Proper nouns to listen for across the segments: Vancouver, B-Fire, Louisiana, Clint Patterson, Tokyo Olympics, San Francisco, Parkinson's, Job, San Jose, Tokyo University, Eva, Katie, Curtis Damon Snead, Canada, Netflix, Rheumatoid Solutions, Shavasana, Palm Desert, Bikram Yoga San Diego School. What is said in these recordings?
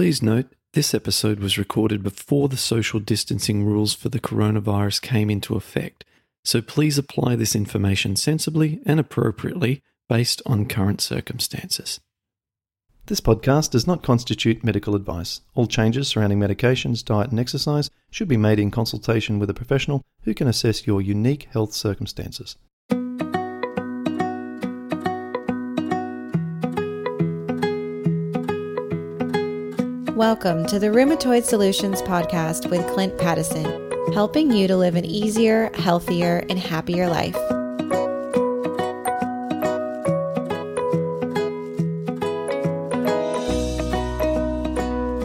Please note, this episode was recorded before the social distancing rules for the coronavirus came into effect, so please apply this information sensibly and appropriately based on current circumstances. This podcast does not constitute medical advice. All changes surrounding medications, diet and exercise should be made in consultation with a professional who can assess your unique health circumstances. Welcome to the Rheumatoid Solutions podcast with Clint Patterson, helping you to live an easier, healthier, and happier life.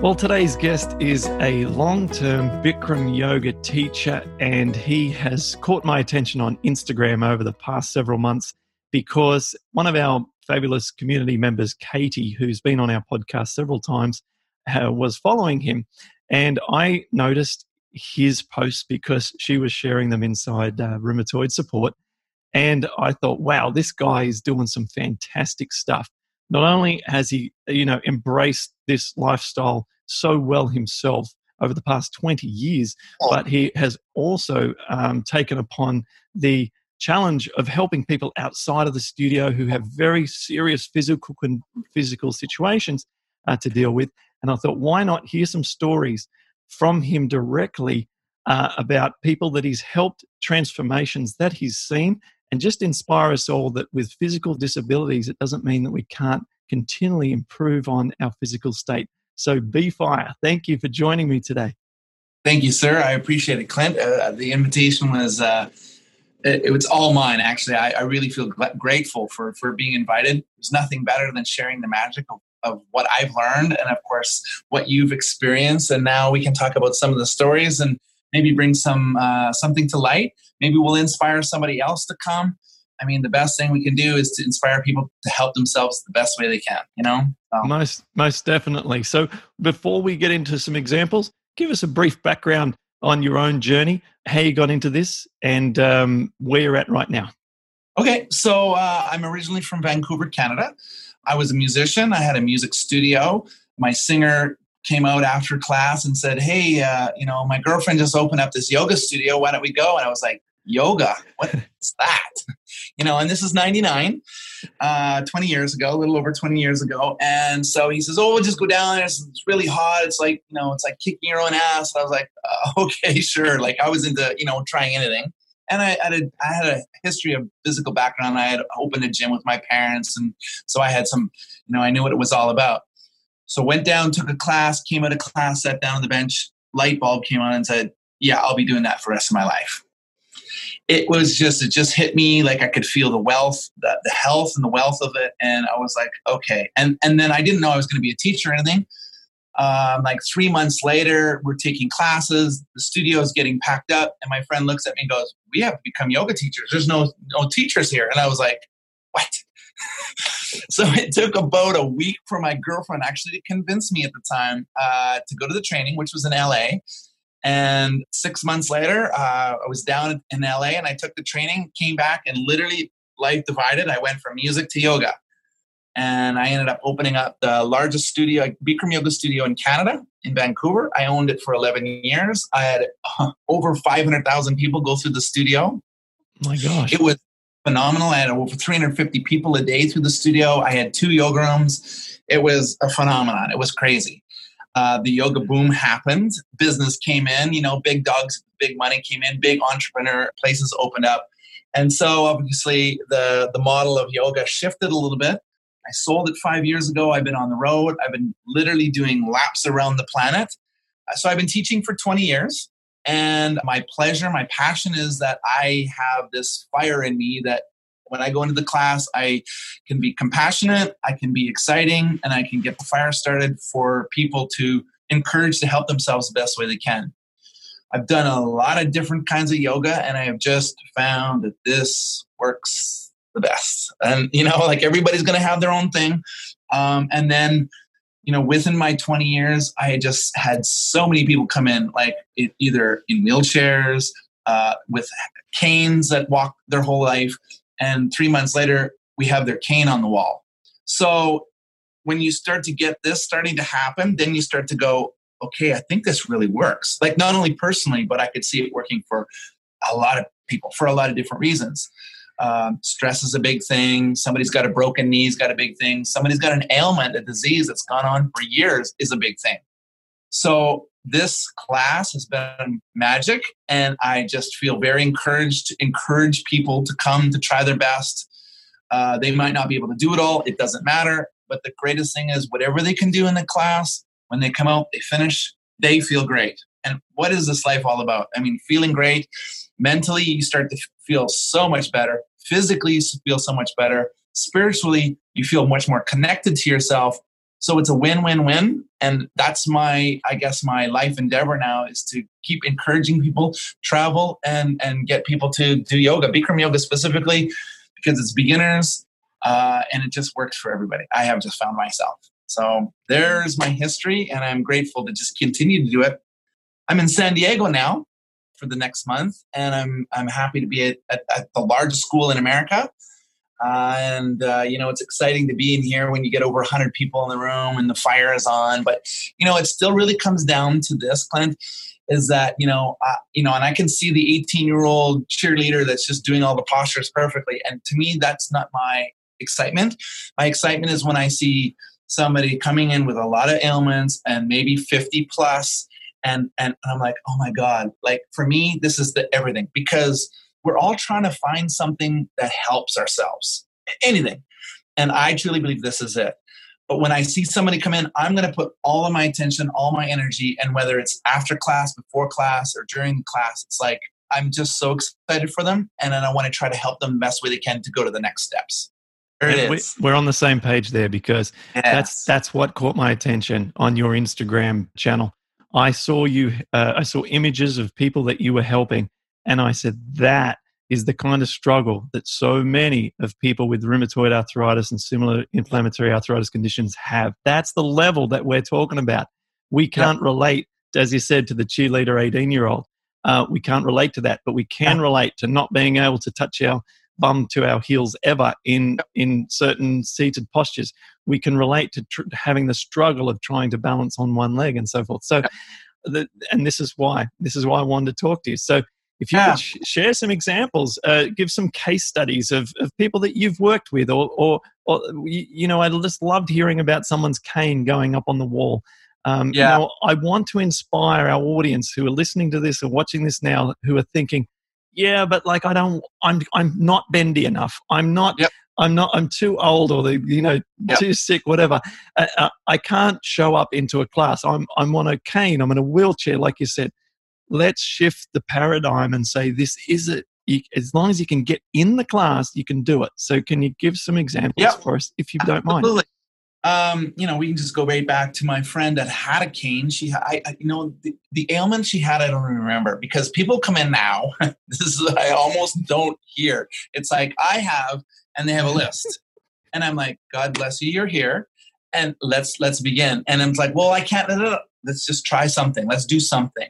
Well, today's guest is a long-term Bikram yoga teacher, and he has caught my attention on Instagram over the past several months because one of our fabulous community members, Katie, who's been on our podcast several times, was following him. And I noticed his posts because she was sharing them inside Rheumatoid Support. And I thought, wow, this guy is doing some fantastic stuff. Not only has he, embraced this lifestyle so well himself over the past 20 years, but he has also taken upon the challenge of helping people outside of the studio who have very serious physical situations to deal with. And I thought, why not hear some stories from him directly about people that he's helped, transformations that he's seen, and just inspire us all that with physical disabilities, it doesn't mean that we can't continually improve on our physical state. So B-Fire, thank you for joining me today. Thank you, sir. I appreciate it, Clint. The invitation was, it was all mine, actually. I really feel grateful for being invited. There's nothing better than sharing the magic of what I've learned and, of course, what you've experienced. And now we can talk about some of the stories and maybe bring some something to light. Maybe we'll inspire somebody else to come. I mean, the best thing we can do is to inspire people to help themselves the best way they can, Most definitely. So before we get into some examples, give us a brief background on your own journey, how you got into this, and where you're at right now. Okay, so I'm originally from Vancouver, Canada. I was a musician. I had a music studio. My singer came out after class and said, hey, my girlfriend just opened up this yoga studio. Why don't we go? And I was like, yoga? What's that? And this is 99, 20 years ago, a little over 20 years ago. And so he says, we'll just go down there. It's really hot. It's like, it's like kicking your own ass. And I was like, okay, sure. Like I was into, trying anything. And I had a history of physical background. I had opened a gym with my parents. And so I had some, I knew what it was all about. So went down, took a class, came out of class, sat down on the bench, light bulb came on and said, yeah, I'll be doing that for the rest of my life. It just hit me. Like I could feel the wealth, the health and the wealth of it. And I was like, okay. And then I didn't know I was going to be a teacher or anything. Like 3 months later, we're taking classes, the studio is getting packed up. And my friend looks at me and goes, we have to become yoga teachers. There's no teachers here. And I was like, what? So it took about a week for my girlfriend actually to convince me at the time to go to the training, which was in LA. And 6 months later, I was down in LA and I took the training, came back and literally life divided. I went from music to yoga. And I ended up opening up the largest studio, Bikram Yoga Studio in Canada, in Vancouver. I owned it for 11 years. I had over 500,000 people go through the studio. My gosh. It was phenomenal. I had over 350 people a day through the studio. I had 2 yoga rooms. It was a phenomenon. It was crazy. The yoga boom happened. Business came in, big dogs, big money came in, big entrepreneur places opened up. And so obviously the model of yoga shifted a little bit. I sold it 5 years ago. I've been on the road. I've been literally doing laps around the planet. So I've been teaching for 20 years. And my pleasure, my passion is that I have this fire in me that when I go into the class, I can be compassionate, I can be exciting, and I can get the fire started for people to encourage to help themselves the best way they can. I've done a lot of different kinds of yoga, and I have just found that this works the best. And, everybody's going to have their own thing. And then, within my 20 years, I just had so many people come in, either in wheelchairs, with canes that walk their whole life. And 3 months later, we have their cane on the wall. So when you start to get this starting to happen, then you start to go, okay, I think this really works. Like not only personally, but I could see it working for a lot of people for a lot of different reasons. Stress is a big thing. Somebody's got a broken knee's got a big thing. Somebody's got an ailment, a disease that's gone on for years is a big thing. So this class has been magic, and I just feel very encouraged to encourage people to come to try their best. They might not be able to do it all. It doesn't matter. But the greatest thing is whatever they can do in the class, when they come out, they finish, they feel great. And what is this life all about? I mean, feeling great. Mentally, you start to feel so much better. Physically, you feel so much better. Spiritually, you feel much more connected to yourself. So it's a win-win-win. And that's my, I guess, my life endeavor now is to keep encouraging people, travel and get people to do yoga, Bikram yoga specifically, because it's beginners and it just works for everybody. I have just found myself. So there's my history, and I'm grateful to just continue to do it. I'm in San Diego now for the next month, and I'm happy to be at the largest school in America. You know, it's exciting to be in here when you get over 100 people in the room and the fire is on. But, you know, it still really comes down to this, Clint, is that, and I can see the 18-year-old cheerleader that's just doing all the postures perfectly. And to me, that's not my excitement. My excitement is when I see somebody coming in with a lot of ailments and maybe 50 plus. And I'm like, oh my God, like for me, this is the everything, because we're all trying to find something that helps ourselves, anything. And I truly believe this is it. But when I see somebody come in, I'm going to put all of my attention, all my energy, and whether it's after class, before class, or during class, it's like, I'm just so excited for them. And then I want to try to help them the best way they can to go to the next steps. We're on the same page there, because yes, that's what caught my attention on your Instagram channel. I saw you. I saw images of people that you were helping, and I said, that is the kind of struggle that so many of people with rheumatoid arthritis and similar inflammatory arthritis conditions have. That's the level that we're talking about. We can't relate, as you said, to the cheerleader 18-year-old. We can't relate to that, but we can relate to not being able to touch our bum to our heels ever in certain seated postures. We can relate to having the struggle of trying to balance on one leg and so forth. So, and this is why I wanted to talk to you. So if you could share some examples, give some case studies of people that you've worked with, or you know, I just loved hearing about someone's cane going up on the wall. You know, I want to inspire our audience who are listening to this or watching this now, who are thinking, yeah, but like I'm not bendy enough. I'm too old, or too sick, whatever. I can't show up into a class. I'm on a cane. I'm in a wheelchair, like you said. Let's shift the paradigm and say this is it. As long as you can get in the class, you can do it. So, can you give some examples for us, if you don't mind? We can just go right back to my friend that had a cane. The ailment she had, I don't remember, because people come in now. This is, I almost don't hear. It's like I have, and they have a list, and I'm like, God bless you, you're here, and let's begin. And I'm like, well, I can't. Let's just try something. Let's do something.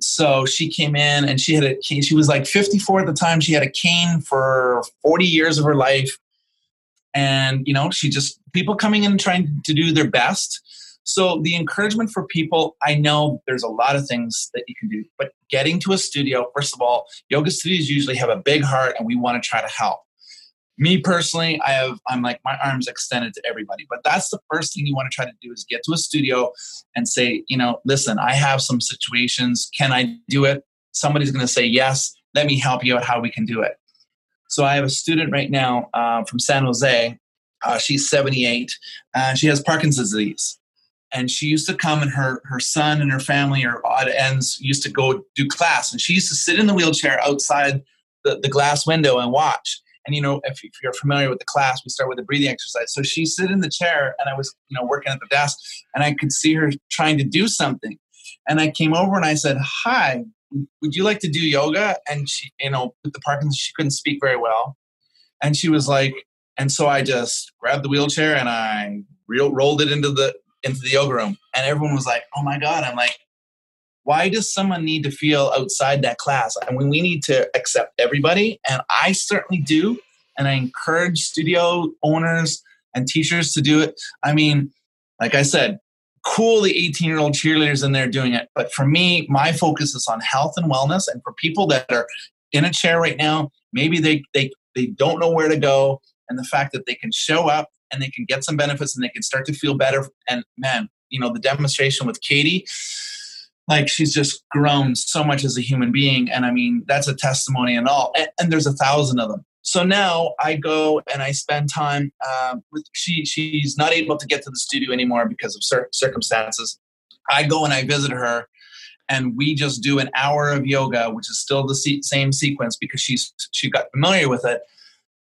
So she came in and she had a cane. She was like 54 at the time. She had a cane for 40 years of her life. And, she just, people coming in trying to do their best. So the encouragement for people, I know there's a lot of things that you can do, but getting to a studio, first of all, yoga studios usually have a big heart and we want to try to help. Me personally, I'm like, my arms extended to everybody, but that's the first thing you want to try to do is get to a studio and say, listen, I have some situations. Can I do it? Somebody's going to say, yes, let me help you out how we can do it. So I have a student right now from San Jose. She's 78. She has Parkinson's disease. And she used to come, and her son and her family or odd ends used to go do class. And she used to sit in the wheelchair outside the glass window and watch. And, if you're familiar with the class, we start with a breathing exercise. So she sit in the chair, and I was, working at the desk, and I could see her trying to do something. And I came over and I said, hi, would you like to do yoga? And she, with the Parkinson's, she couldn't speak very well. And she was like, and so I just grabbed the wheelchair and I rolled it into the yoga room. And everyone was like, oh my God. I'm like, why does someone need to feel outside that class? I mean, we need to accept everybody. And I certainly do. And I encourage studio owners and teachers to do it. I mean, like I said, cool, the 18-year-old cheerleaders in there doing it. But for me, my focus is on health and wellness. And for people that are in a chair right now, maybe they don't know where to go. And the fact that they can show up and they can get some benefits and they can start to feel better. And man, you know, the demonstration with Katie, like, she's just grown so much as a human being. And I mean, that's a testimony and all. And there's 1,000 of them. So now I go and I spend time with, she's not able to get to the studio anymore because of circumstances. I go and I visit her and we just do an hour of yoga, which is still the same sequence because she got familiar with it.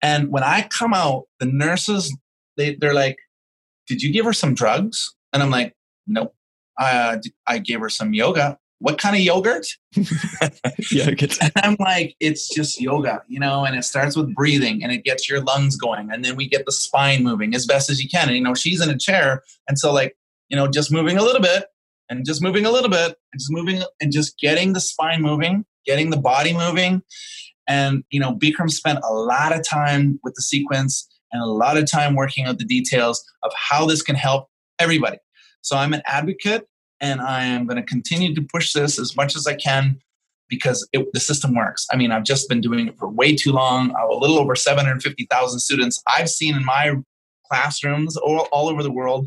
And when I come out, the nurses, they're like, did you give her some drugs? And I'm like, nope. I gave her some yoga. What kind of yogurt? Yogurt. And I'm like, it's just yoga, you know, and it starts with breathing and it gets your lungs going. And then we get the spine moving as best as you can. And, you know, she's in a chair. And so, like, you know, just moving a little bit and just moving a little bit and just moving and just getting the spine moving, getting the body moving. And, you know, Bikram spent a lot of time with the sequence and a lot of time working out the details of how this can help everybody. So I'm an advocate. And I am going to continue to push this as much as I can because the system works. I mean, I've just been doing it for way too long. I'm a little over 750,000 students I've seen in my classrooms all over the world.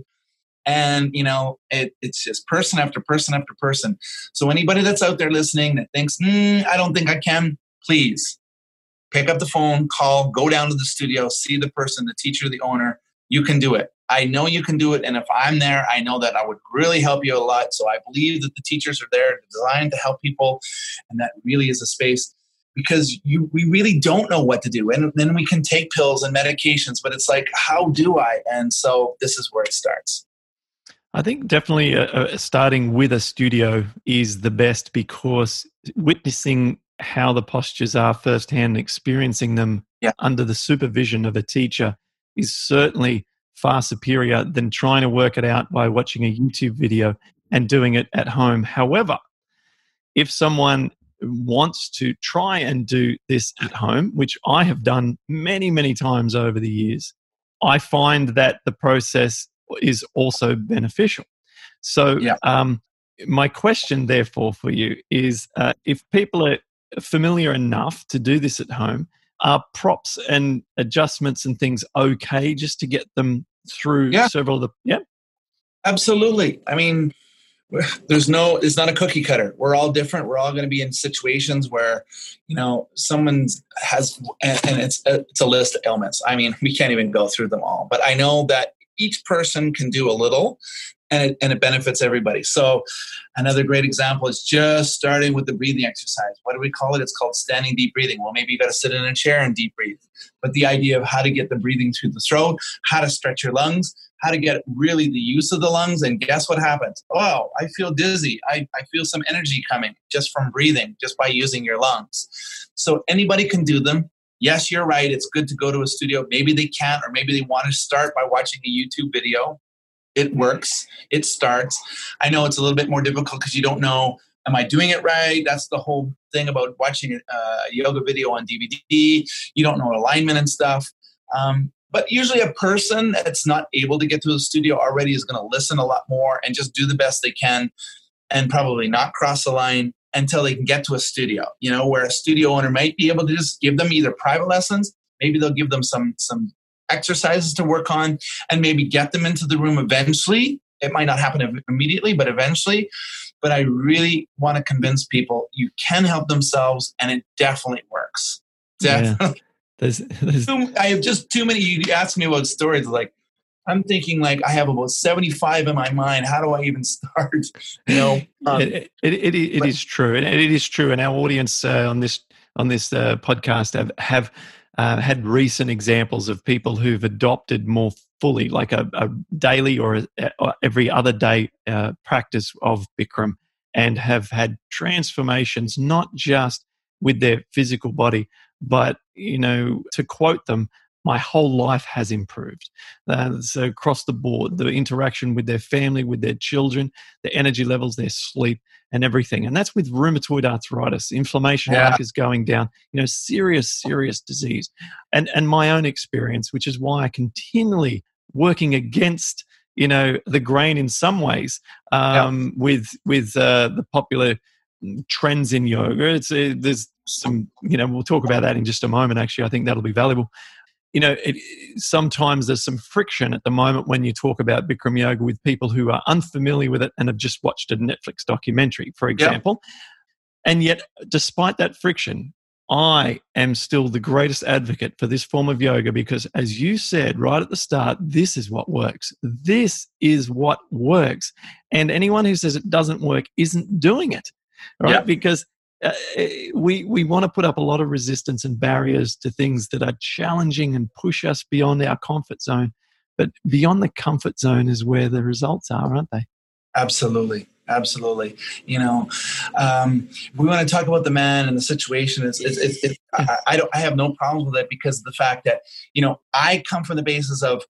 And, you know, it's just person after person after person. So anybody that's out there listening that thinks, I don't think I can, please pick up the phone, call, go down to the studio, see the person, the teacher, the owner. You can do it. I know you can do it. And if I'm there, I know that I would really help you a lot. So I believe that the teachers are there designed to help people. And that really is a space because we really don't know what to do. And then we can take pills and medications, but it's like, how do I? And so this is where it starts. I think definitely starting with a studio is the best because witnessing how the postures are firsthand, experiencing them under the supervision of a teacher is certainly far superior than trying to work it out by watching a YouTube video and doing it at home. However, if someone wants to try and do this at home, which I have done many, many times over the years, I find that the process is also beneficial. So my question, therefore, for you is if people are familiar enough to do this at home, are props and adjustments and things okay just to get them through several of the... Yeah, absolutely. I mean, it's not a cookie cutter. We're all different. We're all going to be in situations where, you know, someone has... And it's a list of ailments. I mean, we can't even go through them all. But I know that each person can do a little and it benefits everybody. So another great example is just starting with the breathing exercise. What do we call it? It's called standing deep breathing. Well, maybe you got to sit in a chair and deep breathe. But the idea of how to get the breathing through the throat, how to stretch your lungs, how to get really the use of the lungs. And guess what happens? Oh, I feel dizzy. I feel some energy coming just from breathing, just by using your lungs. So anybody can do them. Yes, you're right. It's good to go to a studio. Maybe they can't, or maybe they want to start by watching a YouTube video. It works. It starts. I know it's a little bit more difficult because you don't know, am I doing it right? That's the whole thing about watching a yoga video on DVD. You don't know alignment and stuff. But usually a person that's not able to get to the studio already is going to listen a lot more and just do the best they can and probably not cross the line until they can get to a studio, you know, where a studio owner might be able to just give them either private lessons. Maybe they'll give them some exercises to work on and maybe get them into the room eventually. It might not happen immediately, but eventually. But I really want to convince people you can help themselves, and it definitely works. Definitely. Yeah. There's... I have just too many. You ask me about stories, like, I'm thinking like I have about 75 in my mind. How do I even start? You know, it is true. And it is true. And our audience on this podcast have had recent examples of people who've adopted more fully, like a daily or every other day practice of Bikram, and have had transformations, not just with their physical body, but, you know, to quote them, my whole life has improved. So across the board, the interaction with their family, with their children, their energy levels, their sleep, and everything. And that's with rheumatoid arthritis. Inflammation is going down. You know, serious disease. And my own experience, which is why I continually working against, you know, the grain in some ways with the popular trends in yoga. There's some, you know, we'll talk about that in just a moment. Actually, I think that'll be valuable. You know, sometimes there's some friction at the moment when you talk about Bikram yoga with people who are unfamiliar with it and have just watched a Netflix documentary, for example. Yeah. And yet, despite that friction, I am still the greatest advocate for this form of yoga because, as you said right at the start, this is what works. This is what works. And anyone who says it doesn't work isn't doing it, right? Yeah. Because we want to put up a lot of resistance and barriers to things that are challenging and push us beyond our comfort zone. But beyond the comfort zone is where the results are, aren't they? Absolutely. Absolutely. You know, we want to talk about the man and the situation. I have no problems with it because of the fact that, you know, I come from the basis of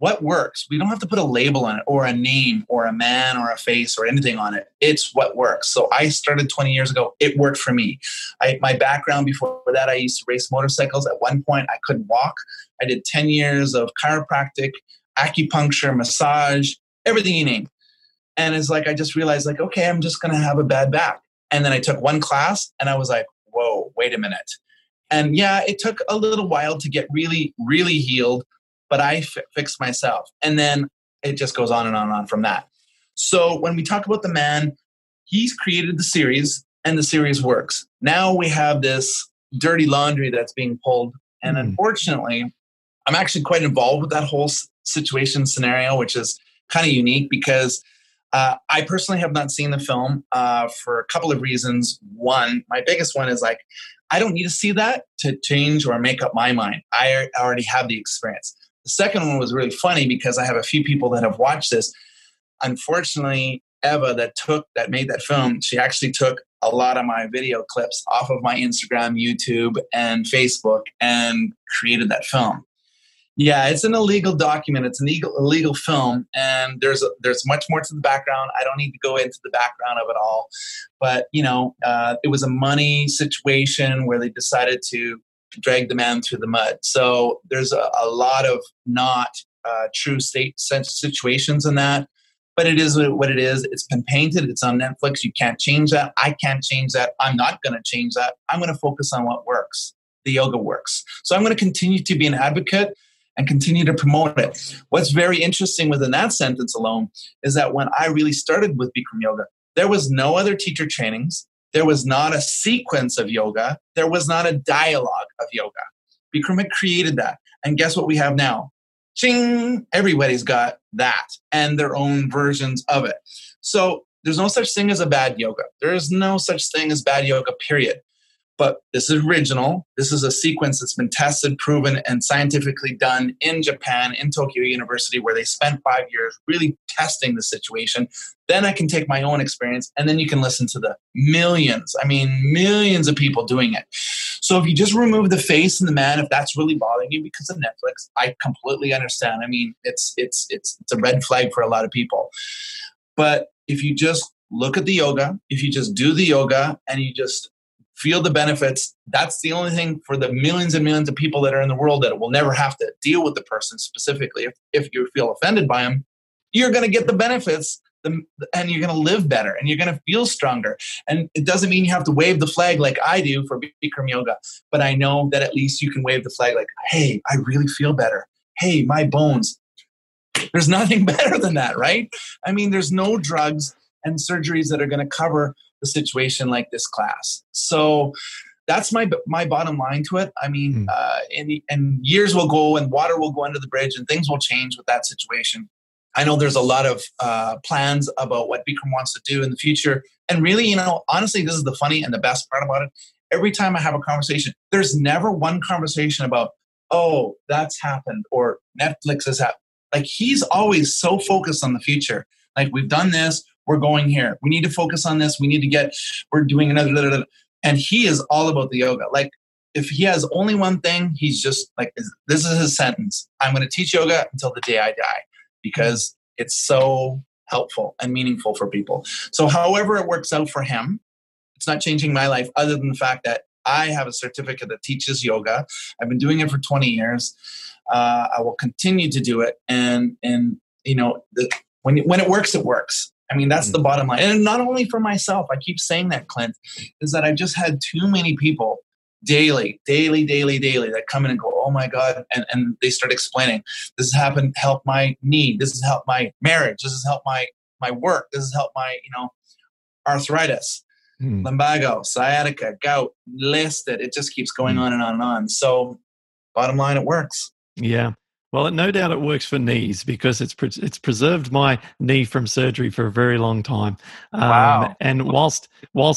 what works. We don't have to put a label on it or a name or a man or a face or anything on it. It's what works. So I started 20 years ago. It worked for me. My background before that, I used to race motorcycles. At one point, I couldn't walk. I did 10 years of chiropractic, acupuncture, massage, everything you name. And it's like, I just realized like, okay, I'm just going to have a bad back. And then I took one class and I was like, whoa, wait a minute. And yeah, it took a little while to get really, really healed. But I fixed myself. And then it just goes on and on from that. So when we talk about the man, he's created the series and the series works. Now we have this dirty laundry that's being pulled. And unfortunately, I'm actually quite involved with that whole situation scenario, which is kind of unique because I personally have not seen the film for a couple of reasons. One, my biggest one is like, I don't need to see that to change or make up my mind. I already have the experience. The second one was really funny because I have a few people that have watched this. Unfortunately, Eva that made that film, she actually took a lot of my video clips off of my Instagram, YouTube, and Facebook and created that film. Yeah, it's an illegal document. It's an illegal film, and there's much more to the background. I don't need to go into the background of it all, but you know, it was a money situation where they decided to drag the man through the mud. So there's a lot of not true situations in that, but it is what it is. It's been painted. It's on Netflix. You can't change that. I can't change that. I'm not going to change that. I'm going to focus on what works. The yoga works. So I'm going to continue to be an advocate and continue to promote it. What's very interesting within that sentence alone is that when I really started with Bikram yoga, there was no other teacher trainings. There was not a sequence of yoga. There was not a dialogue of yoga. Bikram had created that. And guess what we have now? Ching! Everybody's got that and their own versions of it. So there's no such thing as a bad yoga. There is no such thing as bad yoga, period. But this is original. This is a sequence that's been tested, proven, and scientifically done in Japan, in Tokyo University, where they spent 5 years really testing the situation. Then I can take my own experience, and then you can listen to the millions of people doing it. So if you just remove the face and the man, if that's really bothering you because of Netflix, I completely understand. I mean, it's a red flag for a lot of people. But if you just look at the yoga, if you just do the yoga, and you just feel the benefits. That's the only thing for the millions and millions of people that are in the world that will never have to deal with the person specifically. If you feel offended by them, you're going to get the benefits and you're going to live better and you're going to feel stronger. And it doesn't mean you have to wave the flag like I do for Bikram yoga, but I know that at least you can wave the flag like, hey, I really feel better. Hey, my bones. There's nothing better than that, right? I mean, there's no drugs and surgeries that are going to cover the situation like this class. So that's my bottom line to it. I mean, and years will go and water will go under the bridge and things will change with that situation. I know there's a lot of plans about what Bikram wants to do in the future. And really, you know, honestly, this is the funny and the best part about it. Every time I have a conversation, there's never one conversation about, oh, that's happened or Netflix has happened. Like he's always so focused on the future. Like we've done this. We're going here. We need to focus on this. We need to we're doing another. Blah, blah, blah. And he is all about the yoga. Like if he has only one thing, he's just like, this is his sentence. I'm going to teach yoga until the day I die because it's so helpful and meaningful for people. So however it works out for him, it's not changing my life other than the fact that I have a certificate that teaches yoga. I've been doing it for 20 years. I will continue to do it. And you know, when it works, it works. I mean, that's the bottom line. And not only for myself, I keep saying that, Clint, is that I've just had too many people daily that come in and go, oh my God. And they start explaining, this has happened, helped my knee. This has helped my marriage. This has helped my work. This has helped my, arthritis, lumbago, sciatica, gout, list it. It just keeps going on and on and on. So bottom line, it works. Yeah. Well, no doubt it works for knees because it's preserved my knee from surgery for a very long time. Wow. And whilst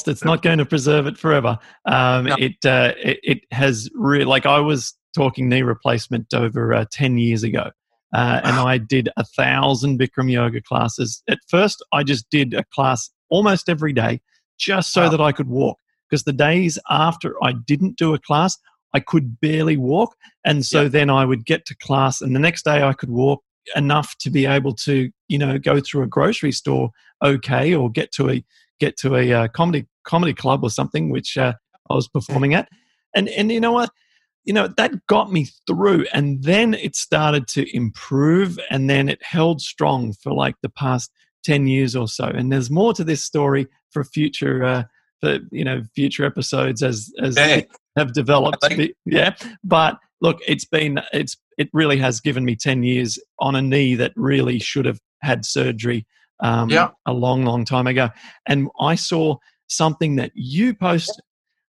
it's not going to preserve it forever, no. it has really, like I was talking knee replacement over 10 years ago. And I did 1,000 Bikram yoga classes. At first, I just did a class almost every day just so that I could walk, because the days after I didn't do a class, I could barely walk. And so then I would get to class and the next day I could walk enough to be able to, go through a grocery store okay, or get to a comedy club or something, which I was performing at. And you know what? That got me through, and then it started to improve, and then it held strong for like the past 10 years or so. And there's more to this story for future future episodes as they have developed. Yeah. But look, it really has given me 10 years on a knee that really should have had surgery a long, long time ago. And I saw something that you posted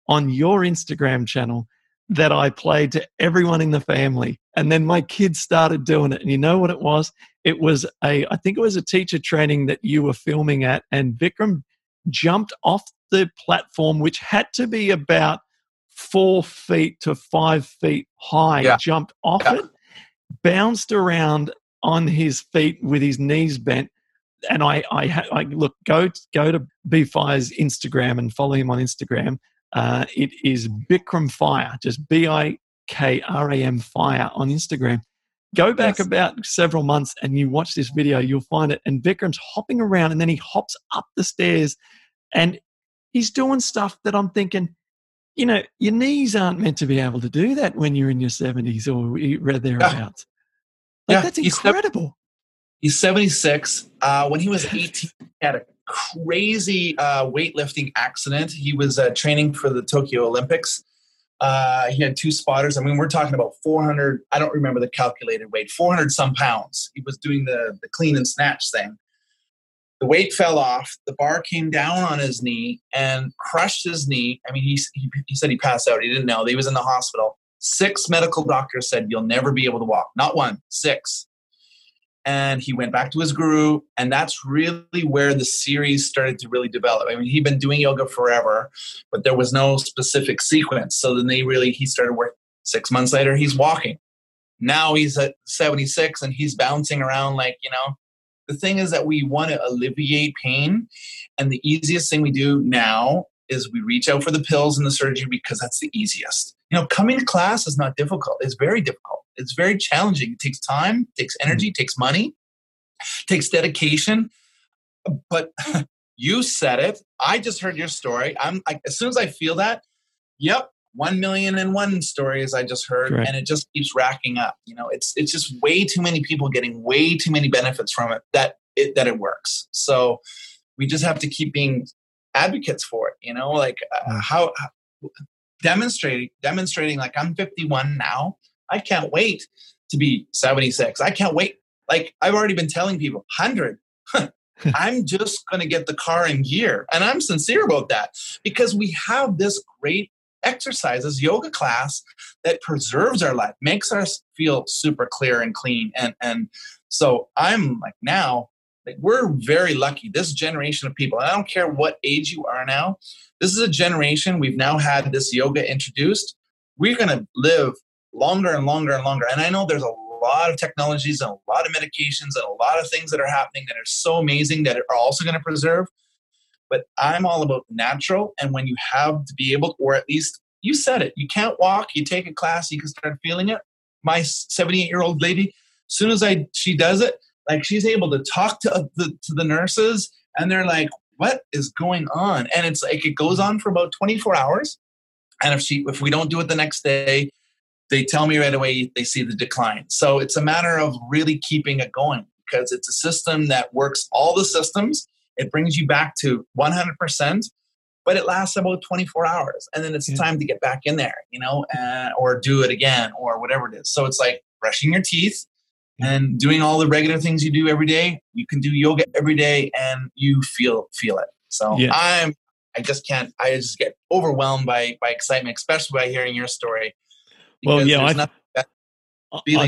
on your Instagram channel that I played to everyone in the family. And then my kids started doing it. And you know what it was? It was I think it was a teacher training that you were filming at, and Bikram jumped off the platform, which had to be about 4 feet to 5 feet high, jumped off it, bounced around on his feet with his knees bent. And I look, go to B-Fire's Instagram and follow him on Instagram. It is Bikram Fire, just Bikram Fire on Instagram. Go back about several months and you watch this video, you'll find it. And Bikram's hopping around, and then he hops up the stairs and he's doing stuff that I'm thinking, your knees aren't meant to be able to do that when you're in your 70s or thereabouts. Yeah. That's incredible. He's 76. When he was 18, he had a crazy weightlifting accident. He was training for the Tokyo Olympics. He had two spotters. I mean, we're talking about 400, I don't remember the calculated weight, 400 some pounds. He was doing the clean and snatch thing. The weight fell off. The bar came down on his knee and crushed his knee. I mean, he said he passed out. He didn't know. He was in the hospital. 6 medical doctors said, you'll never be able to walk. Not one, 6. And he went back to his guru, and that's really where the series started to really develop. I mean, he'd been doing yoga forever, but there was no specific sequence. So then he started working. 6 months later, he's walking. Now he's at 76 and he's bouncing around like. The thing is that we want to alleviate pain. And the easiest thing we do now is we reach out for the pills and the surgery because that's the easiest. Coming to class is not difficult. It's very difficult. It's very challenging. It takes time, it takes energy, it takes money, it takes dedication. But you said it. I just heard your story. I'm like, as soon as I feel that, 1,000,001 stories I just heard. Correct. And it just keeps racking up. It's just way too many people getting way too many benefits from it that it works. So we just have to keep being advocates for it. Demonstrating like I'm 51 now. I can't wait to be 76. I can't wait. Like I've already been telling people 100. I'm just going to get the car in gear. And I'm sincere about that because we have this great exercises, yoga class that preserves our life, makes us feel super clear and clean. And so I'm like now, like we're very lucky, this generation of people, and I don't care what age you are now, this is a generation, we've now had this yoga introduced. We're going to live longer and longer and longer. And I know there's a lot of technologies and a lot of medications and a lot of things that are happening that are so amazing that are also going to preserve. But I'm all about natural. And when you have to be able, or at least you said it, you can't walk, you take a class, you can start feeling it. My 78-year-old lady, as soon as she does it, like she's able to talk to the nurses and they're like, what is going on? And it's like, it goes on for about 24 hours. And if we don't do it the next day, they tell me right away they see the decline. So it's a matter of really keeping it going, because it's a system that works all the systems. It brings you back to 100%, but it lasts about 24 hours. And then it's time to get back in there, you know, or do it again or whatever it is. So it's like brushing your teeth and doing all the regular things you do every day. You can do yoga every day and you feel it. So I just can't, I just get overwhelmed by excitement, especially by hearing your story. Well, yeah, I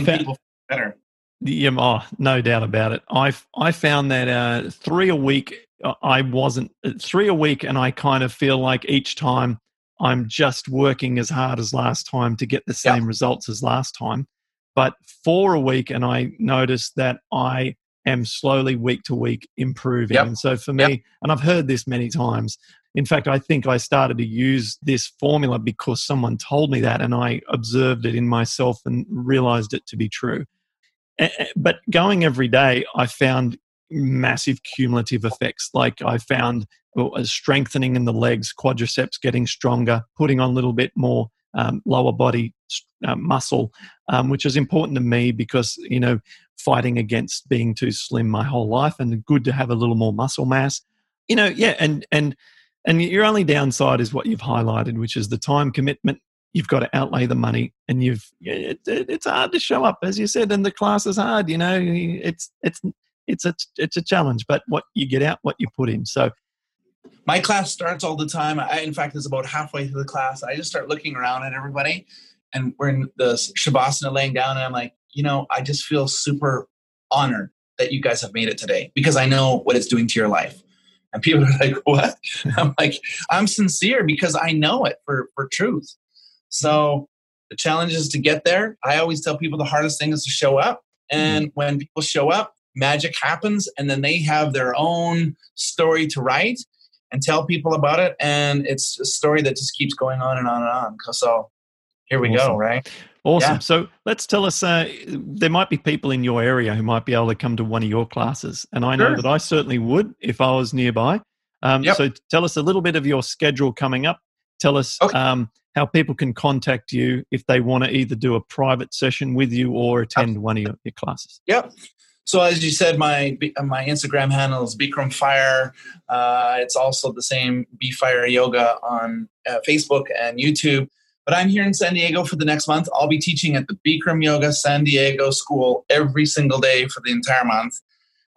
found people better. Yeah, oh, no doubt about it. I found that 3 a week, I wasn't 3 a week, and I kind of feel like each time I'm just working as hard as last time to get the same results as last time. But 4 a week, and I noticed that I am slowly week to week improving. Yep. And so for me, and I've heard this many times. In fact, I think I started to use this formula because someone told me that, and I observed it in myself and realized it to be true. But going every day, I found massive cumulative effects. Like I found a strengthening in the legs, quadriceps getting stronger, putting on a little bit more lower body muscle, which is important to me because, you know, fighting against being too slim my whole life, and good to have a little more muscle mass, you know. Yeah. And your only downside is what you've highlighted, which is the time commitment. You've got to outlay the money, and it's hard to show up, as you said, and the class is hard, you know, it's a challenge, but what you get out, what you put in. So my class starts all the time. In fact, it's about halfway through the class. I just start looking around at everybody, and we're in the Shavasana laying down. And I'm like, you know, I just feel super honored that you guys have made it today, because I know what it's doing to your life. And people are like, what? I'm like, I'm sincere because I know it for truth. So the challenge is to get there. I always tell people the hardest thing is to show up. And when people show up, magic happens. And then they have their own story to write and tell people about it. And it's a story that just keeps going on and on and on. So here we go, right? Awesome. Yeah. So let's tell us, there might be people in your area who might be able to come to one of your classes. And I know that I certainly would if I was nearby. So tell us a little bit of your schedule coming up. Tell us how people can contact you if they want to either do a private session with you or attend one of your classes. Yep. So as you said, my Instagram handle is Bikram Fire. It's also the same B-Fire Yoga on Facebook and YouTube. But I'm here in San Diego for the next month. I'll be teaching at the Bikram Yoga San Diego School every single day for the entire month.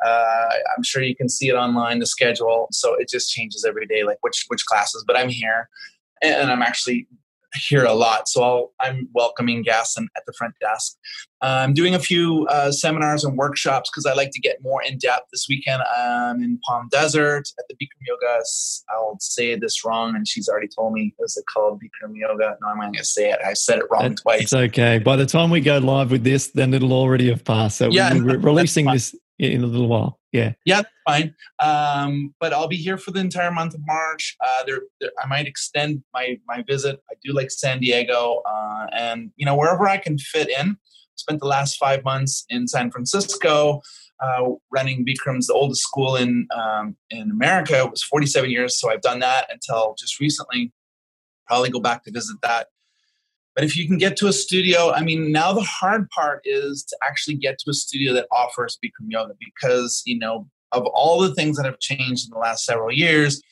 I'm sure you can see it online, the schedule. So it just changes every day, like which classes. But I'm here, and I'm actually here a lot. So I'm welcoming guests and at the front desk. I'm doing a few seminars and workshops because I like to get more in depth. This weekend I'm in Palm Desert at the Bikram Yoga. I'll say this wrong, and she's already told me. Is it called Bikram Yoga? No, I'm not going to say it. I said it wrong twice. It's okay. By the time we go live with this, then it'll already have passed. So we're releasing this in a little while. Yeah, that's fine. But I'll be here for the entire month of March. I might extend my visit. I do like San Diego, and you know, wherever I can fit in. Spent the last 5 months in San Francisco, running Bikram's, the oldest school in America. It was 47 years, so I've done that until just recently. Probably go back to visit that. But if you can get to a studio, I mean, now the hard part is to actually get to a studio that offers Bikram Yoga, because, you know, of all the things that have changed in the last several years,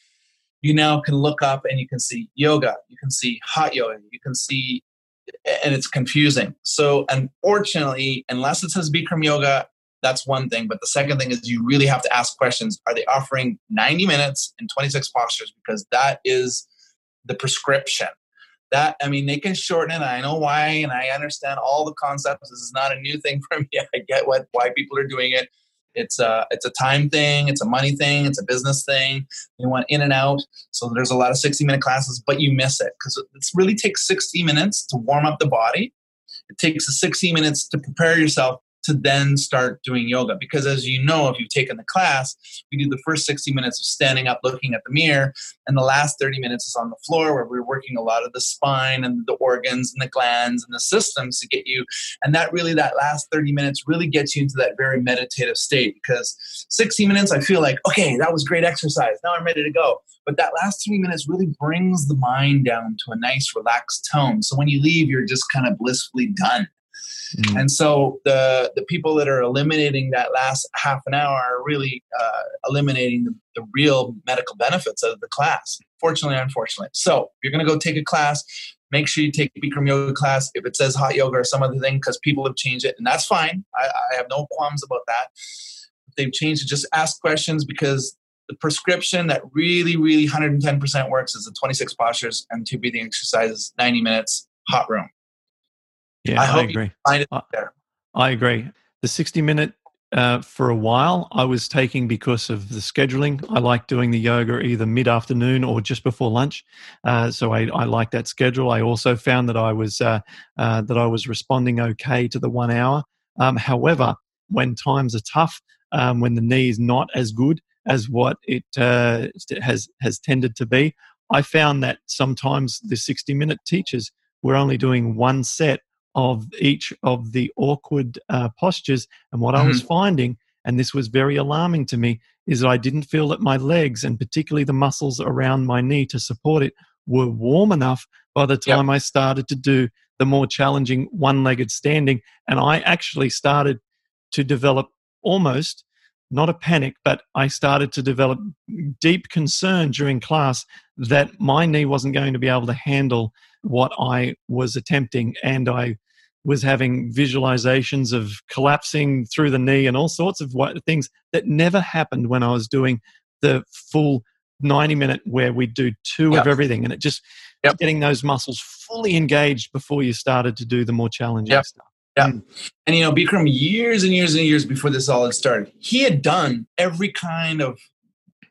you now can look up and you can see yoga, you can see hot yoga, you can see, and it's confusing. So unfortunately, unless it says Bikram Yoga, that's one thing. But the second thing is you really have to ask questions. Are they offering 90 minutes and 26 postures? Because that is the prescription. That, I mean, they can shorten it. I know why, and I understand all the concepts. This is not a new thing for me. I get why people are doing it. It's a time thing. It's a money thing. It's a business thing. They want in and out. So there's a lot of 60-minute classes, but you miss it because it really takes 60 minutes to warm up the body. It takes 60 minutes to prepare yourself to then start doing yoga. Because as you know, if you've taken the class, we do the first 60 minutes of standing up, looking at the mirror, and the last 30 minutes is on the floor where we're working a lot of the spine and the organs and the glands and the systems to get you. And that really, that last 30 minutes really gets you into that very meditative state, because 60 minutes, I feel like, okay, that was great exercise. Now I'm ready to go. But that last 3 minutes really brings the mind down to a nice relaxed tone. So when you leave, you're just kind of blissfully done. Mm. And so the people that are eliminating that last half an hour are really eliminating the real medical benefits of the class, fortunately or unfortunately. So you're going to go take a class. Make sure you take a Bikram yoga class if it says hot yoga or some other thing, because people have changed it. And that's fine. I have no qualms about that. If they've changed it, just ask questions, because the prescription that really, really 110% works is the 26 postures and 2 breathing exercises, 90 minutes, hot room. Yeah, I agree. You find it there. I agree. The 60-minute for a while I was taking because of the scheduling. I like doing the yoga either mid-afternoon or just before lunch. So I like that schedule. I also found that I was responding okay to the 1 hour. However, when times are tough, when the knee is not as good as what it has tended to be, I found that sometimes the 60-minute teachers were only doing one set of each of the awkward postures. And what I was finding, and this was very alarming to me, is that I didn't feel that my legs, and particularly the muscles around my knee to support it, were warm enough by the time I started to do the more challenging one-legged standing. And I actually started to develop almost, not a panic, but I started to develop deep concern during class that my knee wasn't going to be able to handle what I was attempting. And I was having visualizations of collapsing through the knee and all sorts of things that never happened when I was doing the full 90-minute where we do two of everything. And it just getting those muscles fully engaged before you started to do the more challenging stuff. Yeah. And, you know, Bikram, years and years and years before this all had started, he had done every kind of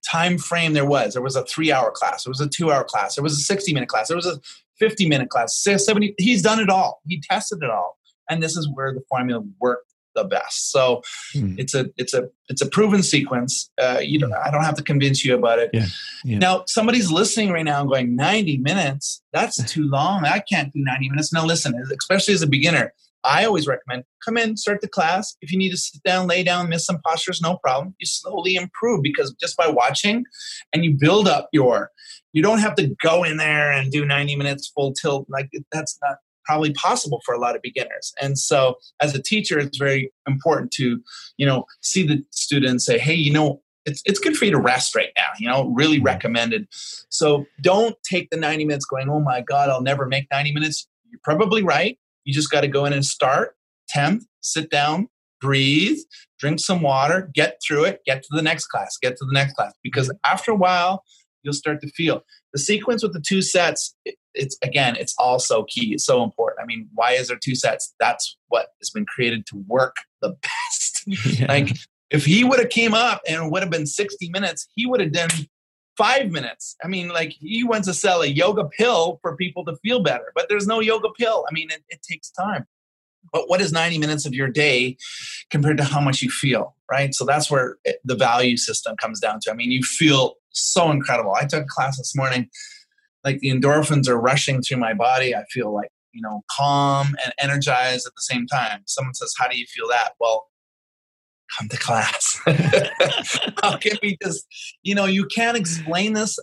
time frame there was. There was a 3-hour class. There was a 2-hour class. There was a 60-minute class. There was a 50-minute class, 70. He's done it all. He tested it all. And this is where the formula worked the best. So it's a proven sequence. I don't have to convince you about it. Yeah. Yeah. Now, somebody's listening right now and going, 90 minutes, that's too long. I can't do 90 minutes. Now, listen, especially as a beginner, I always recommend come in, start the class. If you need to sit down, lay down, miss some postures, no problem. You slowly improve, because just by watching, and you build up you don't have to go in there and do 90 minutes full tilt. Like, that's not probably possible for a lot of beginners. And so as a teacher, it's very important to, see the student and say, hey, it's good for you to rest right now, really recommended. So don't take the 90 minutes going, oh my God, I'll never make 90 minutes. You're probably right. You just got to go in and start, attempt, sit down, breathe, drink some water, get through it, get to the next class. Because after a while, you'll start to feel. The sequence with the 2 sets, it's also key. It's so important. I mean, why is there 2 sets? That's what has been created to work the best. Yeah. Like, if he would have came up and it would have been 60 minutes, he would have done 5 minutes. I mean, like, he wants to sell a yoga pill for people to feel better, but there's no yoga pill. I mean, it takes time. But what is 90 minutes of your day compared to how much you feel, right? So that's where the value system comes down to. I mean, you feel so incredible. I took a class this morning, like, the endorphins are rushing through my body. I feel like, calm and energized at the same time. Someone says, how do you feel that? Well, come to class. How can we just, you can't explain this.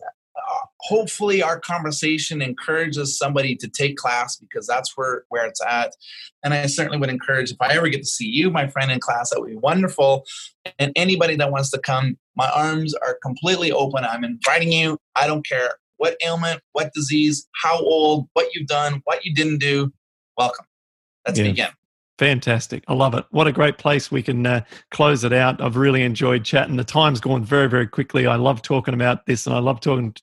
Hopefully our conversation encourages somebody to take class, because that's where it's at. And I certainly would encourage, if I ever get to see you, my friend, in class, that would be wonderful. And anybody that wants to come, my arms are completely open. I'm inviting you. I don't care what ailment, what disease, how old, what you've done, what you didn't do. Welcome. Let's begin. Fantastic. I love it. What a great place we can close it out. I've really enjoyed chatting. The time's gone very, very quickly. I love talking about this, and I love talking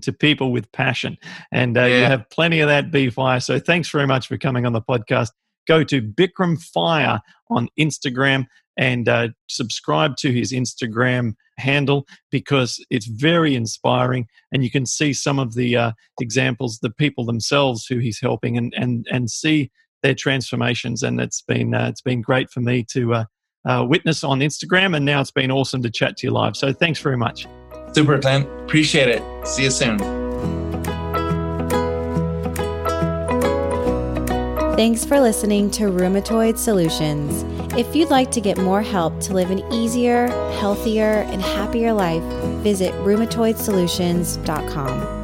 to people with passion. And you have plenty of that, B-Fire. So thanks very much for coming on the podcast. Go to Bikram Fire on Instagram and subscribe to his Instagram handle, because it's very inspiring, and you can see some of the examples, the people themselves who he's helping, and see their transformations. And it's been great for me to witness on Instagram, and now it's been awesome to chat to you live. So thanks very much. Super, Clint. Appreciate it. See you soon. Thanks for listening to Rheumatoid Solutions. If you'd like to get more help to live an easier, healthier, and happier life, visit rheumatoidsolutions.com.